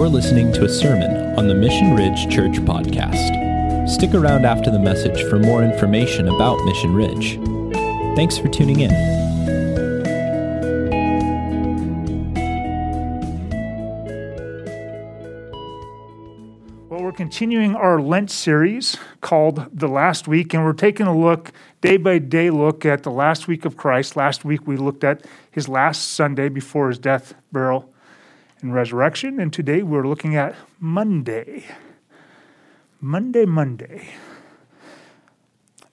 You're listening to a sermon on the Mission Ridge Church podcast. Stick around after the message for more information about Mission Ridge. Thanks for tuning in. Well, we're continuing our Lent series called The Last Week, and we're taking a look, day-by-day look, at the last week of Christ. Last week we looked at his last Sunday before his death, burial, and resurrection, and today we're looking at Monday.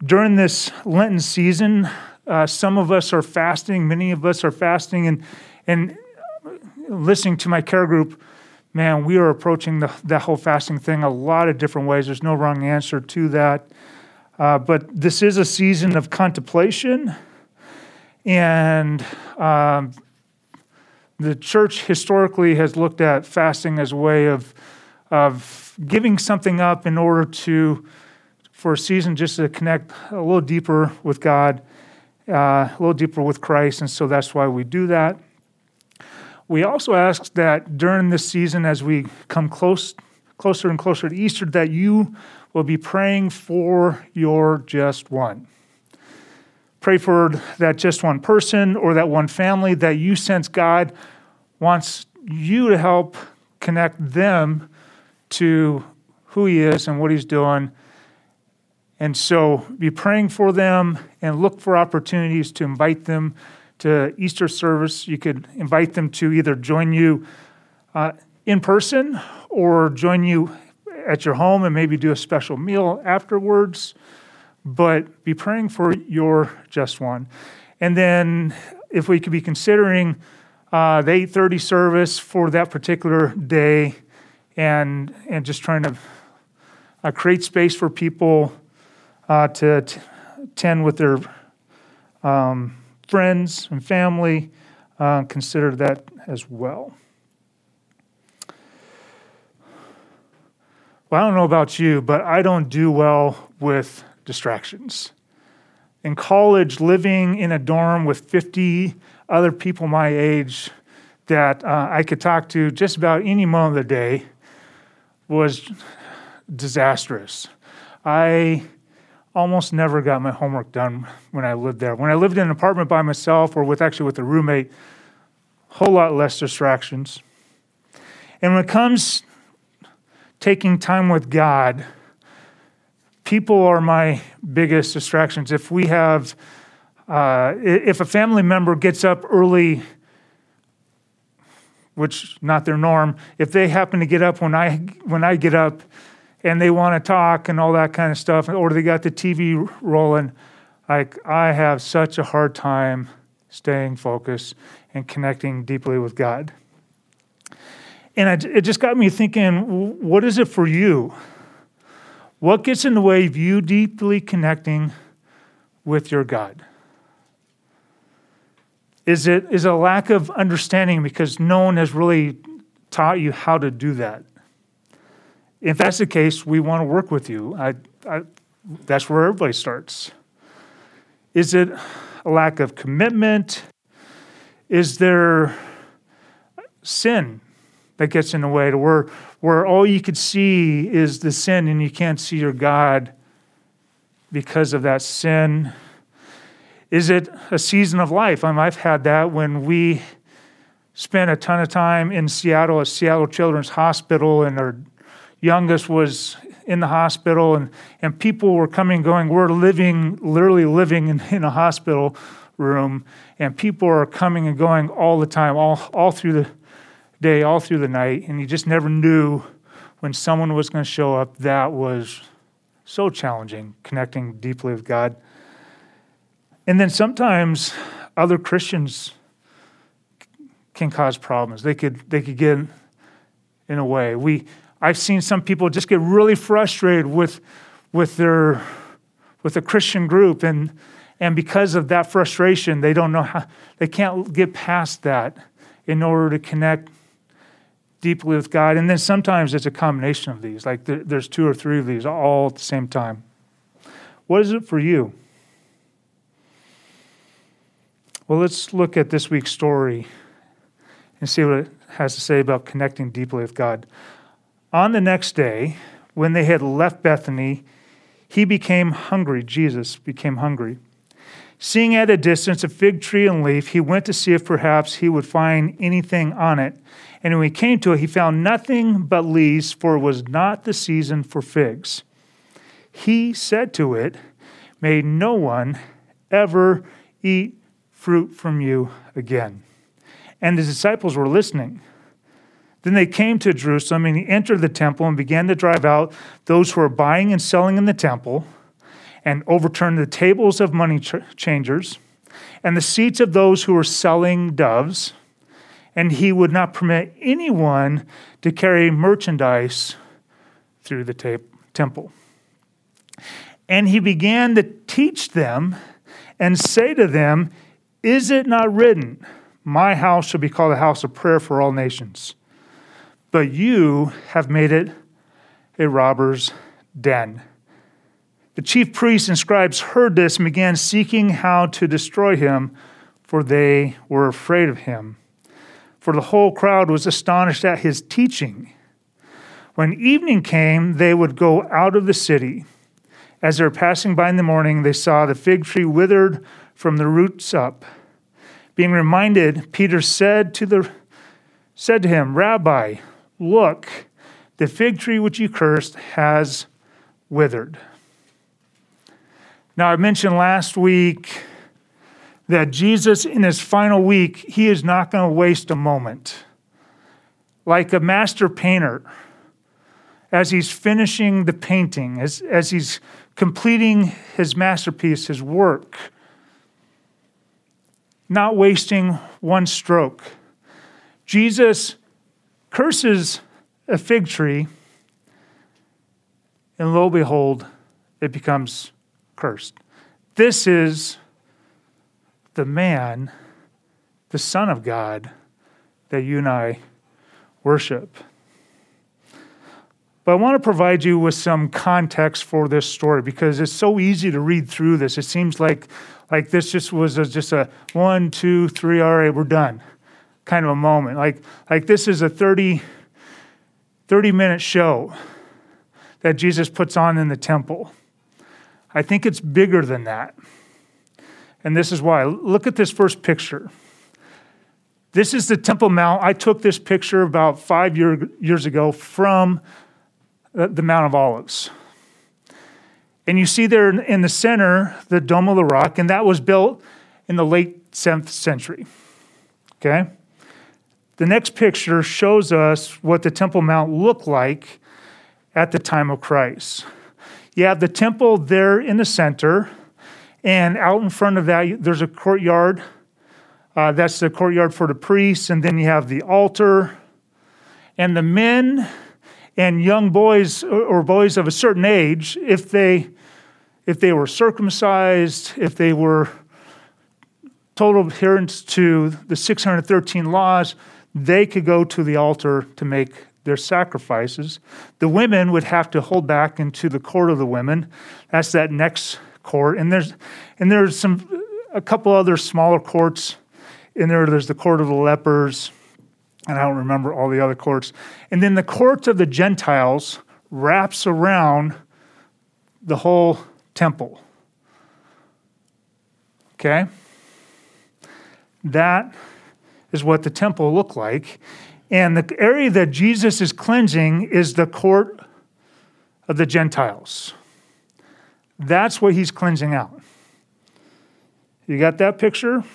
During this Lenten season, some of us are fasting, many of us are fasting, and listening to my care group, man, we are approaching that whole fasting thing a lot of different ways. There's no wrong answer to that, but this is a season of contemplation, and the church historically has looked at fasting as a way of giving something up in order to, for a season, just to connect a little deeper with God, a little deeper with Christ, and so that's why we do that. We also ask that during this season, as we come closer and closer to Easter, that you will be praying for your just one. Pray for that just one person or that one family that you sense God wants you to help connect them to who he is and what he's doing. And so be praying for them and look for opportunities to invite them to Easter service. You could invite them to either join you in person or join you at your home and maybe do a special meal afterwards. But be praying for your just one. And then if we could be considering the 8:30 service for that particular day and just trying to create space for people to attend with their friends and family, consider that as well. Well, I don't know about you, but I don't do well with distractions. In college, living in a dorm with 50 other people my age that I could talk to just about any moment of the day was disastrous. I almost never got my homework done when I lived there. When I lived in an apartment by myself or with a roommate, a whole lot less distractions. And when it comes taking time with God, people are my biggest distractions. If we have, if a family member gets up early, which not their norm, if they happen to get up when I get up, and they want to talk and all that kind of stuff, or they got the TV rolling, like I have such a hard time staying focused and connecting deeply with God. And it just got me thinking: what is it for you? What gets in the way of you deeply connecting with your God? Is it a lack of understanding because no one has really taught you how to do that? If that's the case, we want to work with you. That's where everybody starts. Is it a lack of commitment? Is there sin that gets in the way to where all you could see is the sin and you can't see your God because of that sin? Is it a season of life? I've had that when we spent a ton of time in Seattle at Seattle Children's Hospital, and our youngest was in the hospital, and people were coming and going. We're literally living in a hospital room, and people are coming and going all the time, all through the day, all through the night, and you just never knew when someone was going to show up. That was so challenging, connecting deeply with God. And then sometimes other Christians can cause problems. They could get in a way. I've seen some people just get really frustrated with a Christian group, and because of that frustration, they don't know how, they can't get past that in order to connect deeply with God. And then sometimes it's a combination of these. Like there's two or three of these all at the same time. What is it for you? Well, let's look at this week's story and see what has to say about connecting deeply with God. On the next day, when they had left Bethany, he became hungry. Jesus became hungry. Seeing at a distance a fig tree and leaf, he went to see if perhaps he would find anything on it. And when he came to it, he found nothing but leaves, for it was not the season for figs. He said to it, "May no one ever eat fruit from you again." And his disciples were listening. Then they came to Jerusalem, and he entered the temple and began to drive out those who were buying and selling in the temple, and overturned the tables of money changers and the seats of those who were selling doves. And he would not permit anyone to carry merchandise through the temple. And he began to teach them and say to them, "Is it not written, 'My house shall be called a house of prayer for all nations,' but you have made it a robber's den." The chief priests and scribes heard this and began seeking how to destroy him, for they were afraid of him. For the whole crowd was astonished at his teaching. When evening came, they would go out of the city. As they were passing by in the morning, they saw the fig tree withered from the roots up. Being reminded, Peter said to him, "Rabbi, look, the fig tree which you cursed has withered." Now, I mentioned last week that Jesus, in his final week, he is not going to waste a moment. Like a master painter, as he's finishing the painting, as he's completing his masterpiece, his work, not wasting one stroke, Jesus curses a fig tree, and lo and behold, it becomes cursed. This is the man, the Son of God, that you and I worship. But I want to provide you with some context for this story, because it's so easy to read through this. It seems like this just was a 1, 2, 3, all right, we're done kind of a moment. Like this is a 30-minute show that Jesus puts on in the temple. I think it's bigger than that. And this is why. Look at this first picture. This is the Temple Mount. I took this picture about 5 years ago from the Mount of Olives. And you see there in the center, the Dome of the Rock, and that was built in the late 7th century. Okay? The next picture shows us what the Temple Mount looked like at the time of Christ. You have the temple there in the center, and out in front of that, there's a courtyard. That's the courtyard for the priests, and then you have the altar. And the men and young boys, or boys of a certain age, if they were circumcised, if they were total adherence to the 613 laws, they could go to the altar to make their sacrifices. The women would have to hold back into the court of the women. That's that next court. And there's a couple other smaller courts in there. There's the court of the lepers, and I don't remember all the other courts. And then the court of the Gentiles wraps around the whole temple. Okay? That is what the temple looked like. And the area that Jesus is cleansing is the court of the Gentiles. That's what he's cleansing out. You got that picture?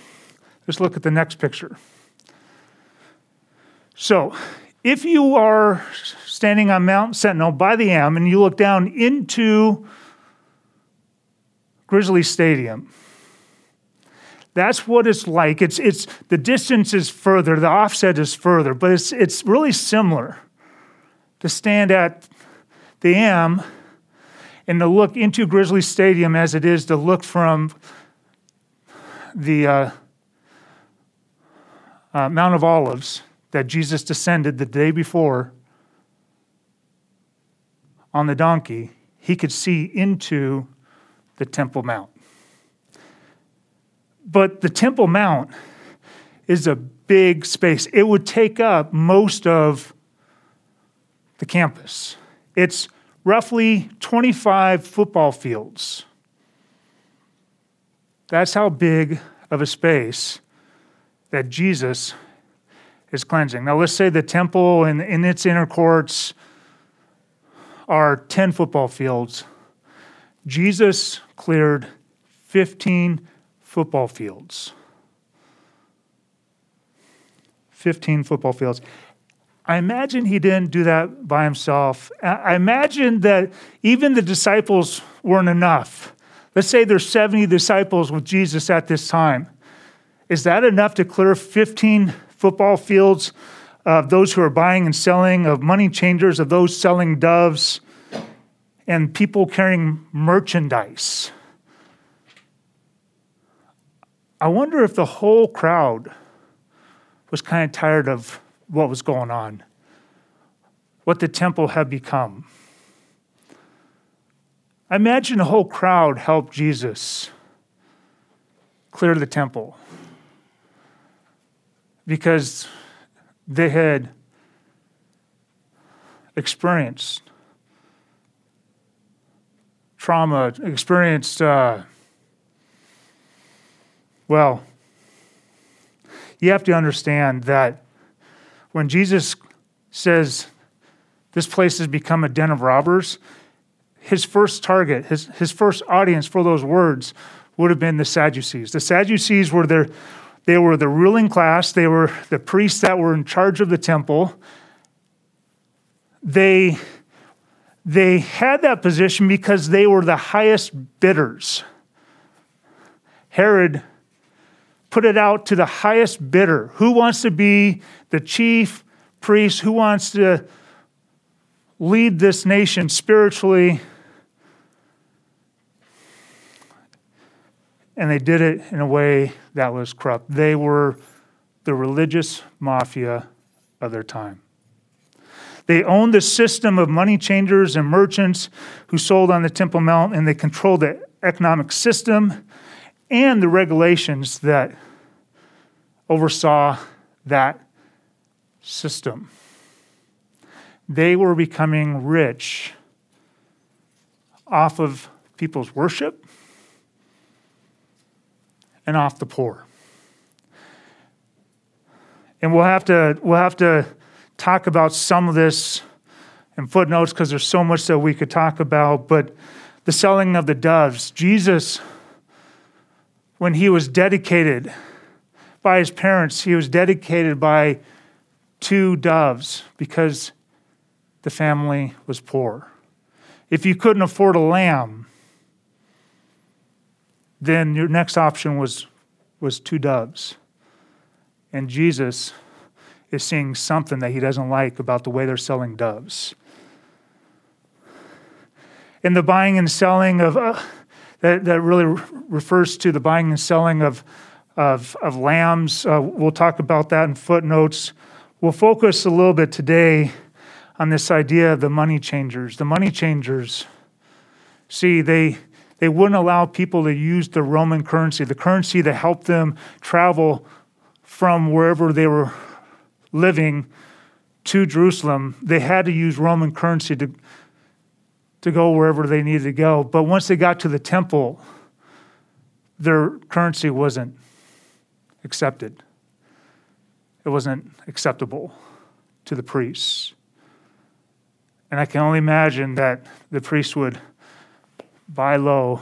Let's look at the next picture. So, if you are standing on Mount Sentinel by the Am and you look down into Grizzly Stadium, that's what it's like. It's the distance is further, the offset is further, but it's really similar to stand at the Am and to look into Grizzly Stadium as it is to look from the Mount of Olives that Jesus descended the day before on the donkey. He could see into the Temple Mount. But the Temple Mount is a big space. It would take up most of the campus. It's roughly 25 football fields. That's how big of a space that Jesus is cleansing. Now, let's say the temple and in its inner courts are 10 football fields. Jesus cleared 15 football fields. 15 football fields. I imagine he didn't do that by himself. I imagine that even the disciples weren't enough. Let's say there's 70 disciples with Jesus at this time. Is that enough to clear 15 football fields of those who are buying and selling, of money changers, of those selling doves, and people carrying merchandise? I wonder if the whole crowd was kind of tired of what was going on, what the temple had become. I imagine the whole crowd helped Jesus clear the temple because they had experienced trauma, well, you have to understand that when Jesus says this place has become a den of robbers, his first target, his first audience for those words would have been the Sadducees. The Sadducees were they were the ruling class. They were the priests that were in charge of the temple. They had that position because they were the highest bidders. Herod put it out to the highest bidder. Who wants to be the chief priest? Who wants to lead this nation spiritually? And they did it in a way that was corrupt. They were the religious mafia of their time. They owned the system of money changers and merchants who sold on the Temple Mount, and they controlled the economic system and the regulations that oversaw that system. They were becoming rich off of people's worship and off the poor. And we'll have to talk about some of this in footnotes because there's so much that we could talk about, but the selling of the doves. Jesus, when he was dedicated by his parents, he was dedicated by 2 doves because the family was poor. If you couldn't afford a lamb, then your next option was 2 doves. And Jesus is seeing something that he doesn't like about the way they're selling doves. And the buying and selling of that really refers to the buying and selling of lambs. We'll talk about that in footnotes. We'll focus a little bit today on this idea of the money changers. The money changers, see, they wouldn't allow people to use the Roman currency, the currency that helped them travel from wherever they were living to Jerusalem. They had to use Roman currency to go wherever they needed to go. But once they got to the temple, their currency wasn't accepted. It wasn't acceptable to the priests. And I can only imagine that the priests would buy low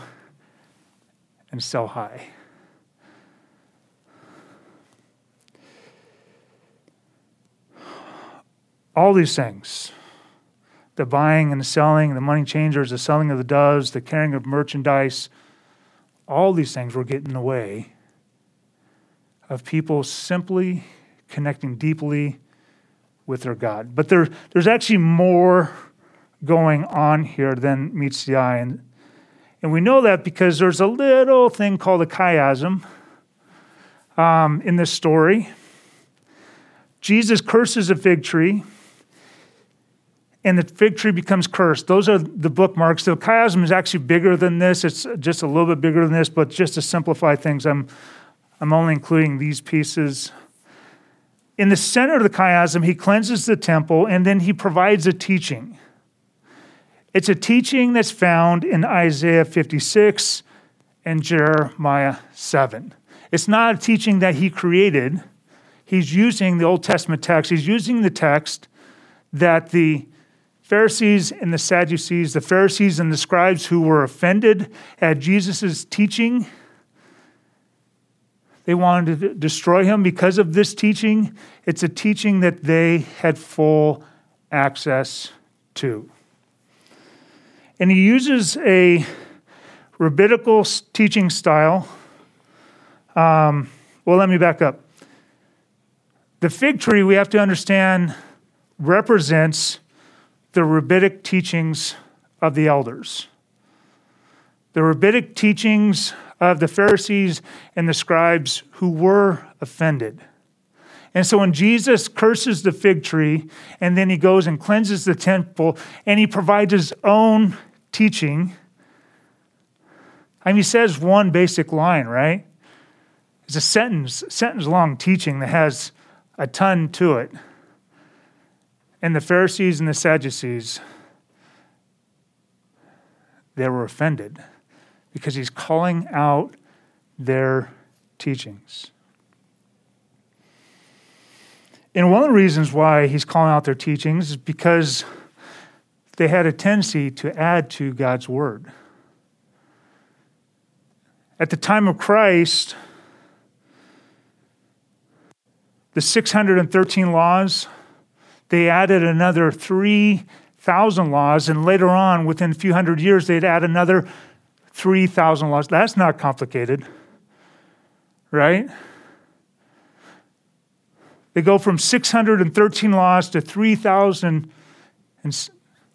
and sell high. All these things, the buying and the selling, the money changers, the selling of the doves, the carrying of merchandise, all these things were getting in the way of people simply connecting deeply with their God. But there's actually more going on here than meets the eye. And we know that because there's a little thing called a chiasm in this story. Jesus curses a fig tree, and the fig tree becomes cursed. Those are the bookmarks. The chiasm is actually bigger than this. It's just a little bit bigger than this, but just to simplify things, I'm only including these pieces. In the center of the chiasm, he cleanses the temple, and then he provides a teaching. It's a teaching that's found in Isaiah 56 and Jeremiah 7. It's not a teaching that he created. He's using the Old Testament text. He's using the text that the Pharisees and the Sadducees, the Pharisees and the scribes who were offended at Jesus' teaching, they wanted to destroy him because of this teaching. It's a teaching that they had full access to. And he uses a rabbinical teaching style. Let me back up. The fig tree, we have to understand, represents the rabbinic teachings of the elders. The rabbinic teachings of the Pharisees and the scribes who were offended. And so when Jesus curses the fig tree, and then he goes and cleanses the temple, and he provides his own teaching, I mean, he says one basic line, right? It's a sentence-long teaching that has a ton to it. And the Pharisees and the Sadducees, they were offended because he's calling out their teachings. And one of the reasons why he's calling out their teachings is because they had a tendency to add to God's word. At the time of Christ, the 613 laws, they added another 3,000 laws, and later on, within a few hundred years, they'd add another 3,000 laws. That's not complicated, right? They go from 613 laws to 3,000 and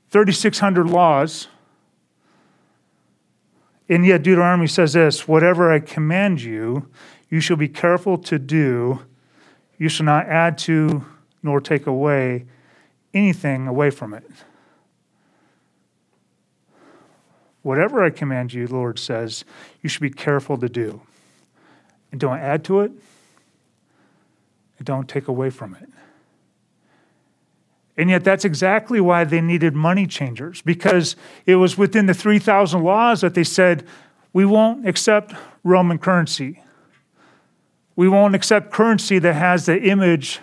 3,600 laws. And yet Deuteronomy says this, whatever I command you, you shall be careful to do. You shall not add to nor take away anything away from it. Whatever I command you, the Lord says, you should be careful to do. And don't add to it. And don't take away from it. And yet that's exactly why they needed money changers, because it was within the 3,000 laws that they said, we won't accept Roman currency. We won't accept currency that has the image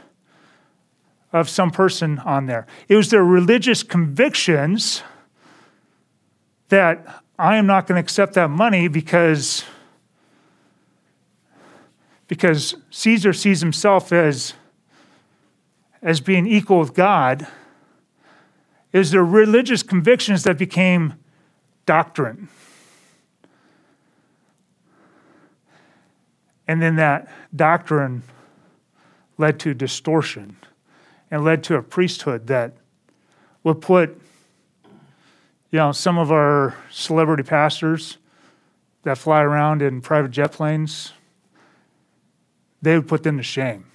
of some person on there. It was their religious convictions that I am not going to accept that money because Caesar sees himself as being equal with God. It was their religious convictions that became doctrine. And then that doctrine led to distortion and led to a priesthood that would put, some of our celebrity pastors that fly around in private jet planes, they would put them to shame.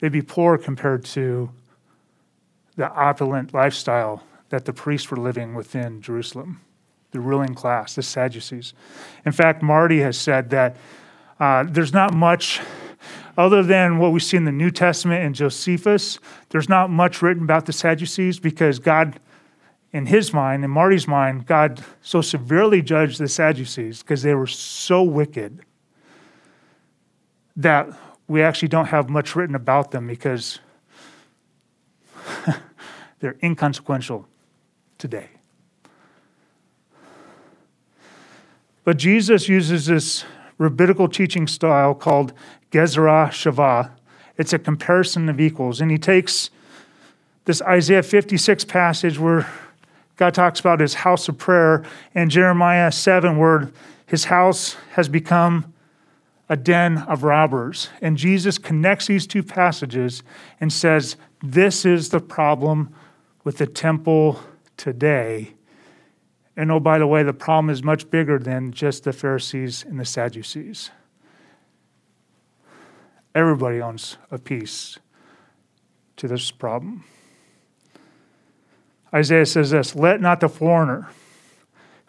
They'd be poor compared to the opulent lifestyle that the priests were living within Jerusalem, the ruling class, the Sadducees. In fact, Marty has said that there's not much, other than what we see in the New Testament and Josephus, there's not much written about the Sadducees because God, in his mind, in Marty's mind, God so severely judged the Sadducees because they were so wicked that we actually don't have much written about them because they're inconsequential today. But Jesus uses this rabbinical teaching style called Gezerah Shavah. It's a comparison of equals. And he takes this Isaiah 56 passage where God talks about his house of prayer, and Jeremiah 7 where his house has become a den of robbers. And Jesus connects these two passages and says, this is the problem with the temple today. And oh, by the way, the problem is much bigger than just the Pharisees and the Sadducees. Everybody owns a piece to this problem. Isaiah says this, let not the foreigner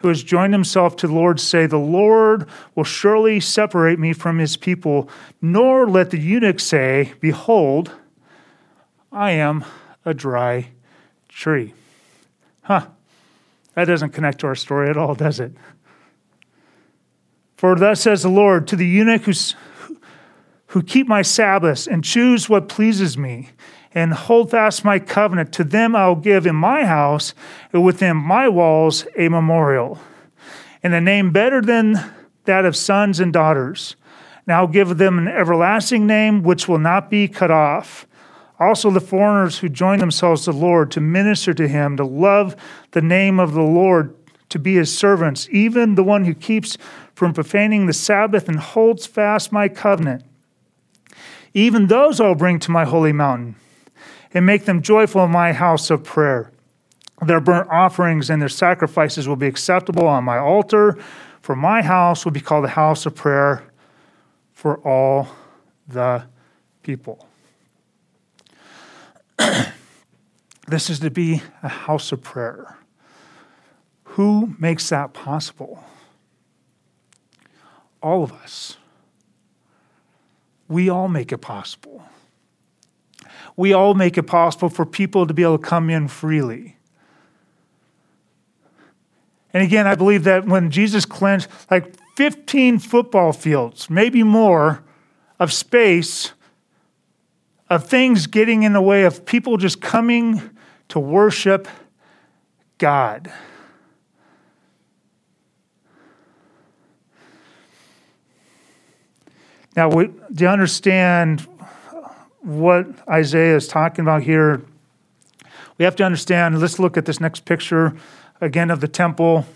who has joined himself to the Lord say, the Lord will surely separate me from his people, nor let the eunuch say, behold, I am a dry tree. Huh. That doesn't connect to our story at all, does it? For thus says the Lord, to the eunuch who keep my Sabbaths and choose what pleases me and hold fast my covenant, to them I'll give in my house and within my walls a memorial and a name better than that of sons and daughters. And I'll give them an everlasting name which will not be cut off. Also the foreigners who join themselves to the Lord, to minister to him, to love the name of the Lord, to be his servants, even the one who keeps from profaning the Sabbath and holds fast my covenant. Even those I'll bring to my holy mountain and make them joyful in my house of prayer. Their burnt offerings and their sacrifices will be acceptable on my altar, for my house will be called the house of prayer for all the people. This is to be a house of prayer. Who makes that possible? All of us. We all make it possible. We all make it possible for people to be able to come in freely. And again, I believe that when Jesus cleansed like 15 football fields, maybe more, of space, of things getting in the way of people just coming to worship God. Now, to understand what Isaiah is talking about here, we have to understand, let's look at this next picture again of the temple.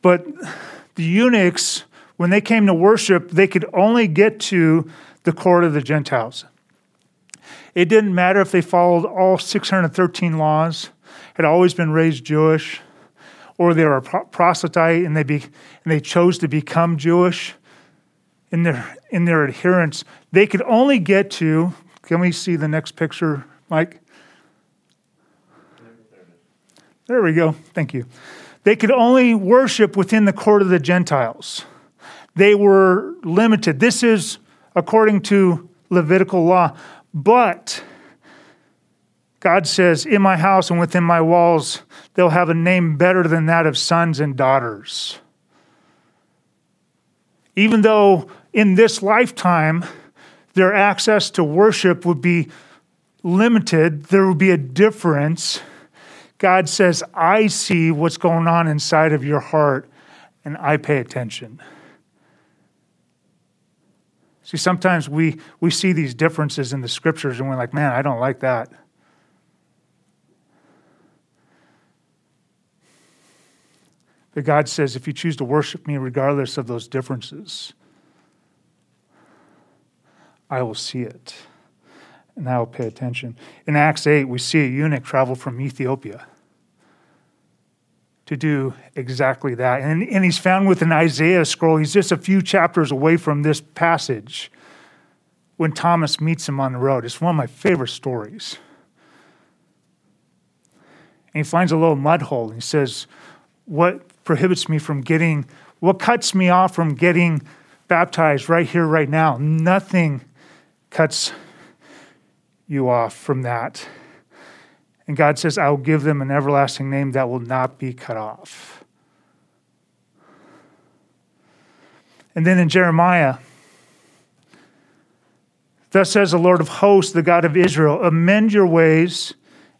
But the eunuchs, when they came to worship, they could only get to the court of the Gentiles. It didn't matter if they followed all 613 laws, had always been raised Jewish, or they were a proselyte and they chose to become Jewish in their adherence. They could only get to, can we see the next picture, Mike? There we go. Thank you. They could only worship within the court of the Gentiles. They were limited. This is according to Levitical law. But God says, in my house and within my walls, they'll have a name better than that of sons and daughters. Even though in this lifetime, their access to worship would be limited, there would be a difference. God says, I see what's going on inside of your heart, and I pay attention. See, sometimes we see these differences in the scriptures, and we're like, man, I don't like that. But God says, if you choose to worship me regardless of those differences, I will see it, and I will pay attention. In Acts 8, we see a eunuch travel from Ethiopia to do exactly that. And he's found with an Isaiah scroll. He's just a few chapters away from this passage when Thomas meets him on the road. It's one of my favorite stories. And he finds a little mud hole, and he says, what cuts me off from getting baptized right here, right now? Nothing cuts you off from that. And God says, I will give them an everlasting name that will not be cut off. And then in Jeremiah, thus says the Lord of hosts, the God of Israel, amend your ways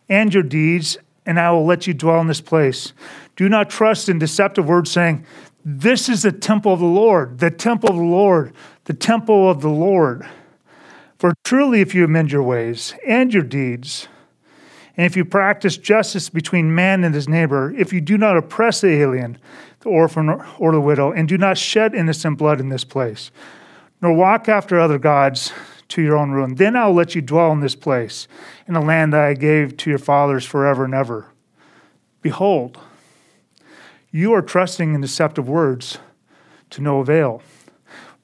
and your deeds, and I will let you dwell in this place. Do not trust in deceptive words saying, this is the temple of the Lord, the temple of the Lord, the temple of the Lord. For truly if you amend your ways and your deeds, and if you practice justice between man and his neighbor, if you do not oppress the alien, the orphan, or the widow, and do not shed innocent blood in this place, nor walk after other gods to your own ruin, then I'll let you dwell in this place, in the land that I gave to your fathers forever and ever. Behold, you are trusting in deceptive words to no avail.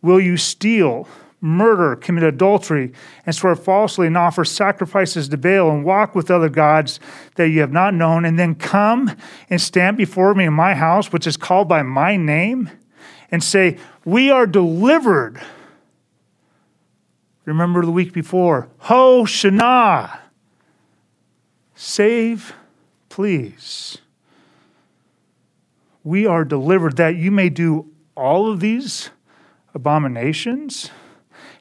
Will you steal murder, commit adultery, and swear falsely, and offer sacrifices to Baal, and walk with other gods that you have not known, and then come and stand before me in my house, which is called by my name, and say, we are delivered. Remember the week before, Hosanna, save, please. We are delivered that you may do all of these abominations.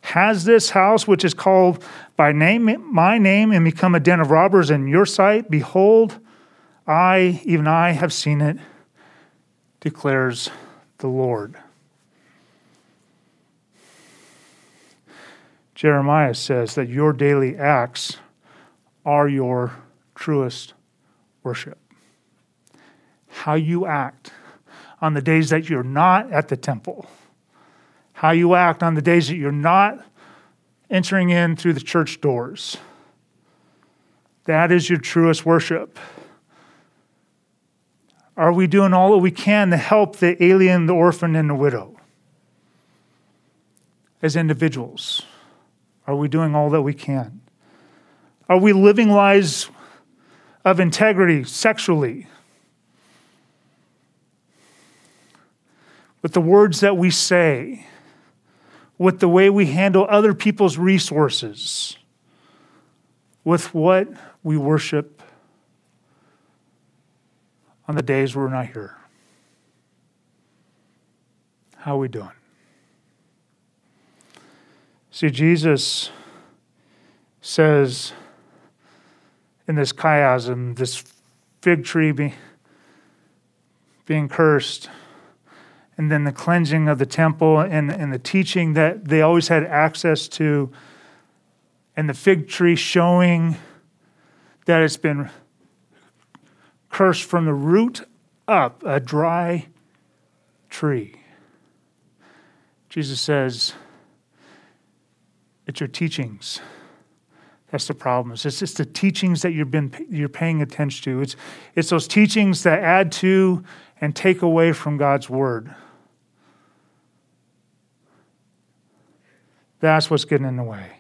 Has this house, which is called by name, my name, and become a den of robbers in your sight? Behold, I, even I, have seen it, declares the Lord. Jeremiah says that your daily acts are your truest worship. How you act on the days that you're not at the temple, how you act on the days that you're not entering in through the church doors. That is your truest worship. Are we doing all that we can to help the alien, the orphan, and the widow? As individuals, are we doing all that we can? Are we living lives of integrity sexually? With the words that we say, with the way we handle other people's resources, with what we worship on the days we're not here. How are we doing? See, Jesus says in this chiasm, this fig tree being cursed, and then the cleansing of the temple and the teaching that they always had access to, and the fig tree showing that it's been cursed from the root up, a dry tree. Jesus says, it's your teachings. That's the problem. It's just the teachings that you're paying attention to. It's those teachings that add to and take away from God's word. That's what's getting in the way.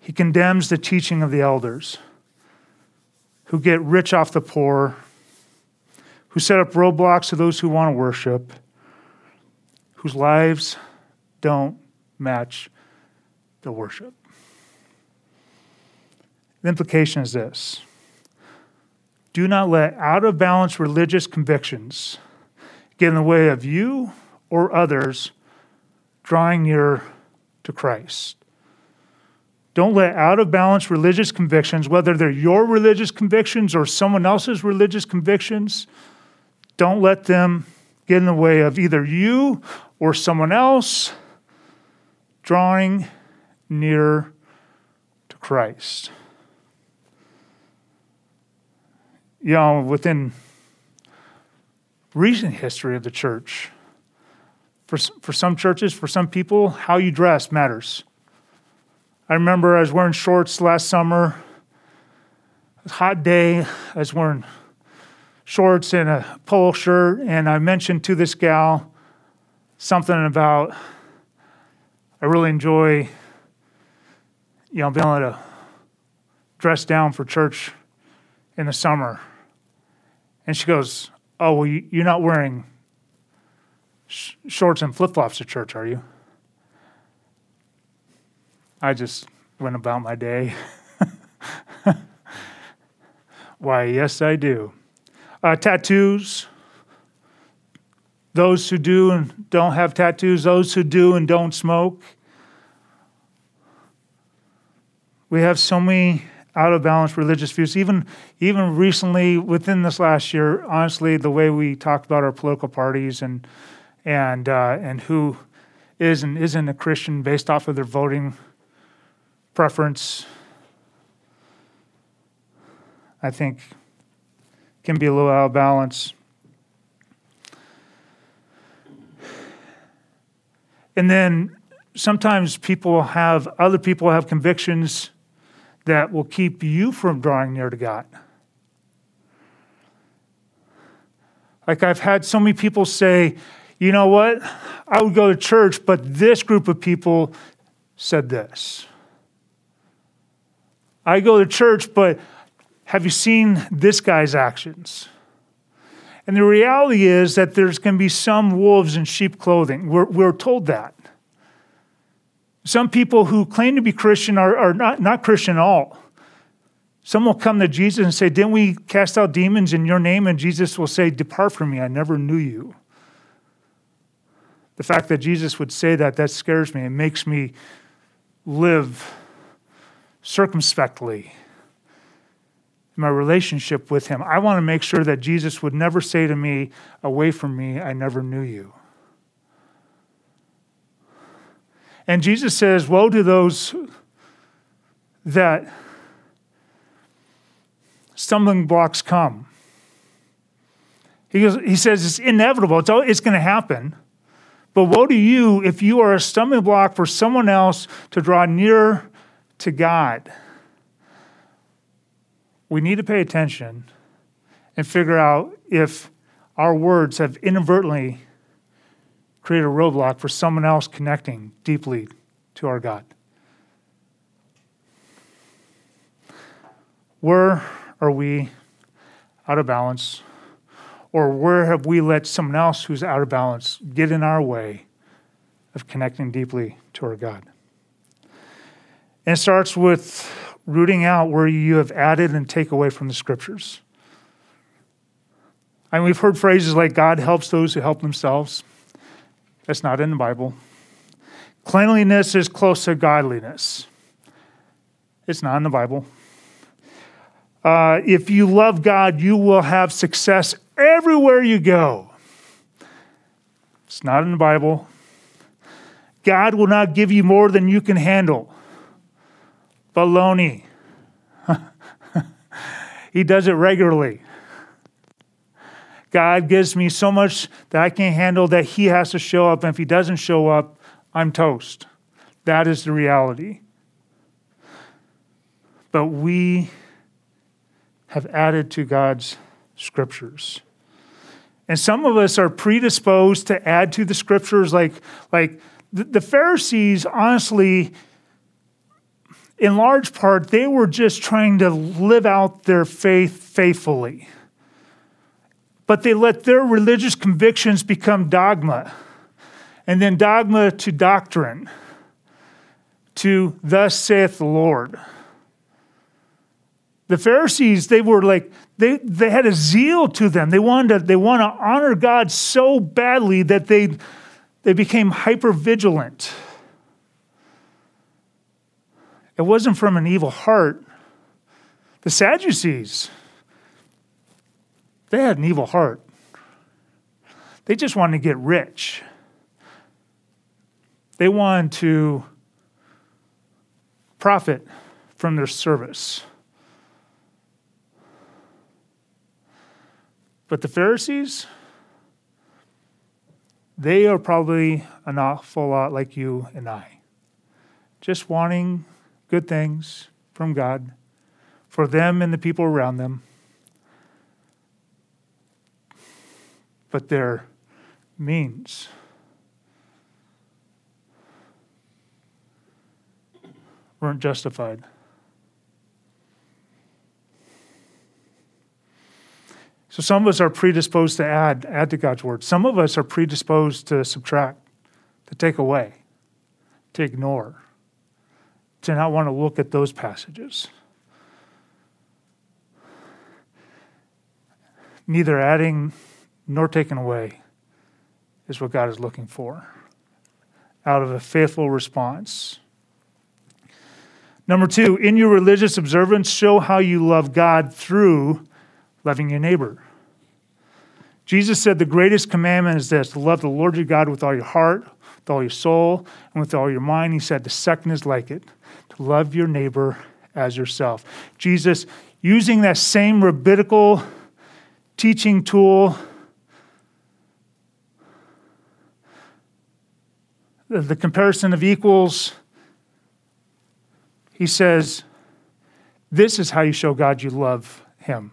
He condemns the teaching of the elders who get rich off the poor, who set up roadblocks to those who want to worship, whose lives don't match the worship. The implication is this. Do not let out-of-balance religious convictions get in the way of you or others drawing near to Christ. Don't let out-of-balance religious convictions, whether they're your religious convictions or someone else's religious convictions, don't let them get in the way of either you or someone else drawing near to Christ. You know, within recent history of the church, for some churches, for some people, how you dress matters. I remember I was wearing shorts last summer. It was a hot day. I was wearing shorts and a polo shirt, and I mentioned to this gal something about, I really enjoy, you know, being able to dress down for church in the summer. And she goes, oh, well, you're not wearing shorts and flip-flops to church, are you? I just went about my day. Why, yes, I do. Tattoos. Those who do and don't have tattoos. Those who do and don't smoke. We have so many out-of-balance religious views. Even recently, within this last year, honestly, the way we talk about our political parties and who is and isn't a Christian based off of their voting preference, I think can be a little out of balance. And then sometimes other people have convictions that will keep you from drawing near to God. Like I've had so many people say, you know what? I would go to church, but this group of people said this. I go to church, but have you seen this guy's actions? And the reality is that there's going to be some wolves in sheep clothing. We're told that. Some people who claim to be Christian are not Christian at all. Some will come to Jesus and say, didn't we cast out demons in your name? And Jesus will say, depart from me, I never knew you. The fact that Jesus would say that scares me. It makes me live circumspectly in my relationship with him. I want to make sure that Jesus would never say to me, away from me, I never knew you. And Jesus says, woe to those that stumbling blocks come. He says it's inevitable. It's going to happen. But woe to you if you are a stumbling block for someone else to draw near to God. We need to pay attention and figure out if our words have inadvertently create a roadblock for someone else connecting deeply to our God. Where are we out of balance? Or where have we let someone else who's out of balance get in our way of connecting deeply to our God? And it starts with rooting out where you have added and take away from the scriptures. And we've heard phrases like, God helps those who help themselves. That's not in the Bible. Cleanliness is close to godliness. It's not in the Bible. If you love God, you will have success everywhere you go. It's not in the Bible. God will not give you more than you can handle. Baloney. He does it regularly. God gives me so much that I can't handle that he has to show up. And if he doesn't show up, I'm toast. That is the reality. But we have added to God's scriptures. And some of us are predisposed to add to the scriptures. Like the Pharisees, honestly, in large part, they were just trying to live out their faith faithfully. But they let their religious convictions become dogma, and then dogma to doctrine, to thus saith the Lord. The Pharisees, they were like, they had a zeal to them. They wanted to honor God so badly that they became hypervigilant. It wasn't from an evil heart. The Sadducees, they had an evil heart. They just wanted to get rich. They wanted to profit from their service. But the Pharisees, they are probably an awful lot like you and I, just wanting good things from God for them and the people around them. But their means weren't justified. So some of us are predisposed to add to God's word. Some of us are predisposed to subtract, to take away, to ignore, to not want to look at those passages. Neither adding nor taken away is what God is looking for out of a faithful response. Number 2, in your religious observance, show how you love God through loving your neighbor. Jesus said the greatest commandment is this, to love the Lord your God with all your heart, with all your soul, and with all your mind. He said the second is like it, to love your neighbor as yourself. Jesus, using that same rabbinical teaching tool, the comparison of equals, he says, this is how you show God you love him,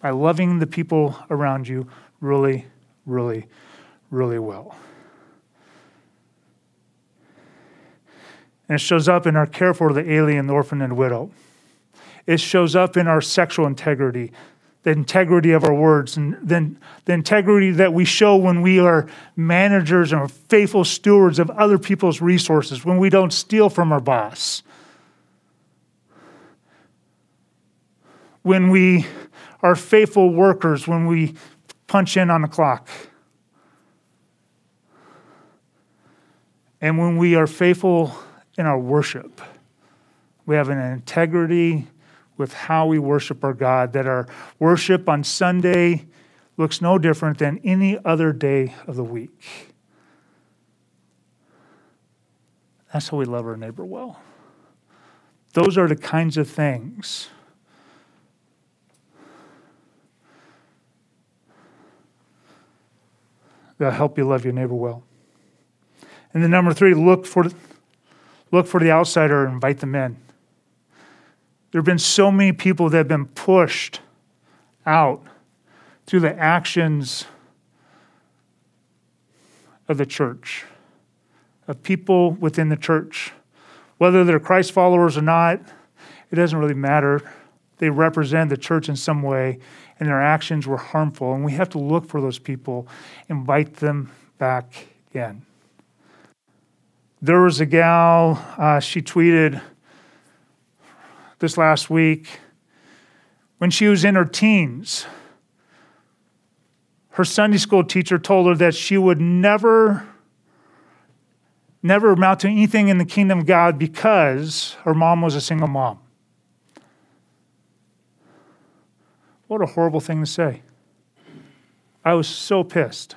by loving the people around you really, really, really well. And it shows up in our care for the alien, the orphan, and widow. It shows up in our sexual integrity, the integrity of our words, and then the integrity that we show when we are managers and are faithful stewards of other people's resources, when we don't steal from our boss, when we are faithful workers, when we punch in on the clock, and when we are faithful in our worship. We have an integrity with how we worship our God, that our worship on Sunday looks no different than any other day of the week. That's how we love our neighbor well. Those are the kinds of things that'll help you love your neighbor well. And then number three, look for the outsider and invite them in. There have been so many people that have been pushed out through the actions of the church, of people within the church. Whether they're Christ followers or not, it doesn't really matter. They represent the church in some way, and their actions were harmful. And we have to look for those people, invite them back in. There was a gal, she tweeted this last week, when she was in her teens, her Sunday school teacher told her that she would never amount to anything in the kingdom of God because her mom was a single mom. What a horrible thing to say. I was so pissed.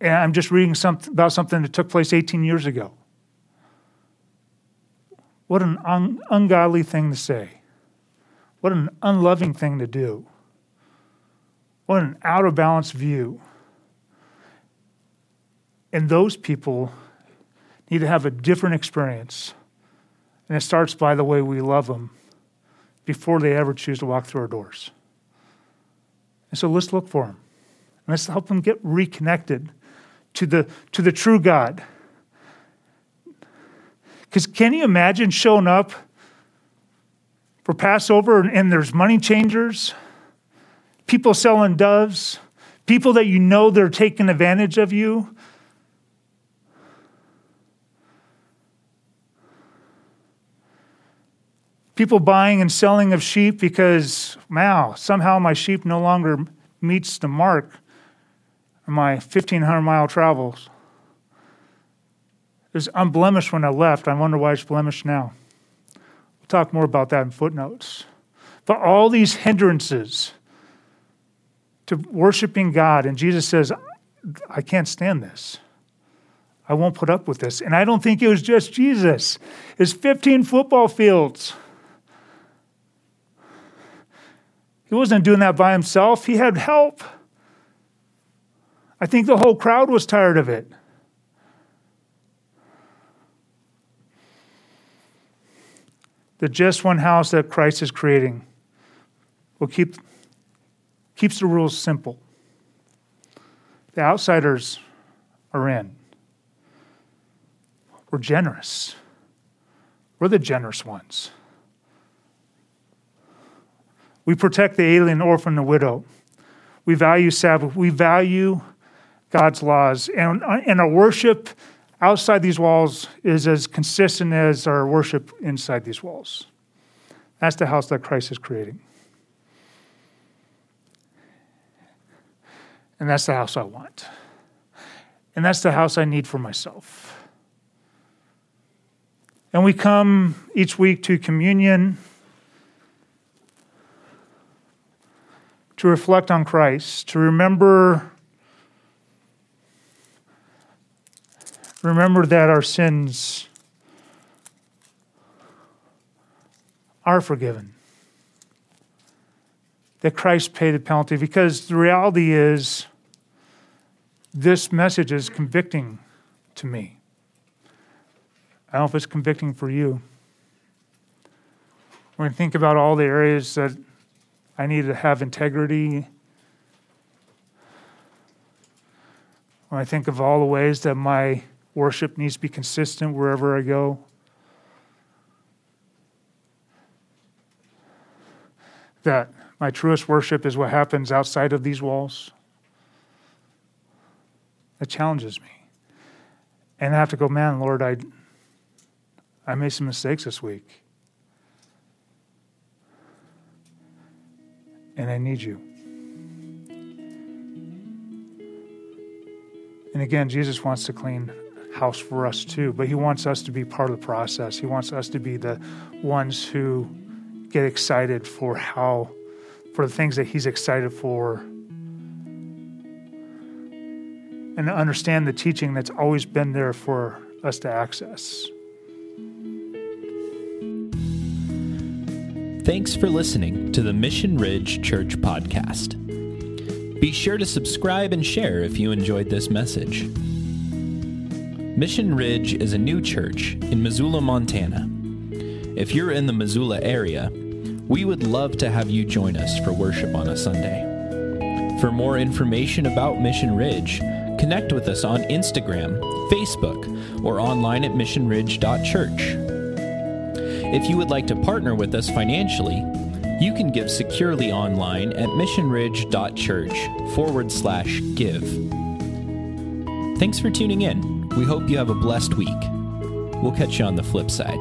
And I'm just reading about something that took place 18 years ago. What an ungodly thing to say. What an unloving thing to do. What an out of balance view. And those people need to have a different experience. And it starts by the way we love them before they ever choose to walk through our doors. And so let's look for them. And let's help them get reconnected to the true God. Because can you imagine showing up for Passover and there's money changers, people selling doves, people that you know they're taking advantage of you? People buying and selling of sheep because, wow, somehow my sheep no longer meets the mark of my 1,500-mile travels. It was unblemished when I left. I wonder why it's blemished now. We'll talk more about that in footnotes. But all these hindrances to worshiping God, and Jesus says, I can't stand this. I won't put up with this. And I don't think it was just Jesus. It's 15 football fields. He wasn't doing that by himself. He had help. I think the whole crowd was tired of it. The just one house that Christ is creating will keeps the rules simple. The outsiders are in. We're generous. We're the generous ones. We protect the alien, orphan, and widow. We value Sabbath. We value God's laws. And our worship outside these walls is as consistent as our worship inside these walls. That's the house that Christ is creating. And that's the house I want. And that's the house I need for myself. And we come each week to communion to reflect on Christ, to remember that our sins are forgiven, that Christ paid the penalty, because the reality is this message is convicting to me. I don't know if it's convicting for you. When I think about all the areas that I need to have integrity, When I think of all the ways that my worship needs to be consistent wherever I go. That my truest worship is what happens outside of these walls. That challenges me. And I have to go, man, Lord, I made some mistakes this week. And I need you. And again, Jesus wants to clean house for us too, but he wants us to be part of the process. He wants us to be the ones who get excited for the things that he's excited for. And understand the teaching that's always been there for us to access. Thanks for listening to the Mission Ridge Church Podcast. Be sure to subscribe and share if you enjoyed this message. Mission Ridge is a new church in Missoula, Montana. If you're in the Missoula area, we would love to have you join us for worship on a Sunday. For more information about Mission Ridge, connect with us on Instagram, Facebook, or online at missionridge.church. If you would like to partner with us financially, you can give securely online at missionridge.church/give. Thanks for tuning in. We hope you have a blessed week. We'll catch you on the flip side.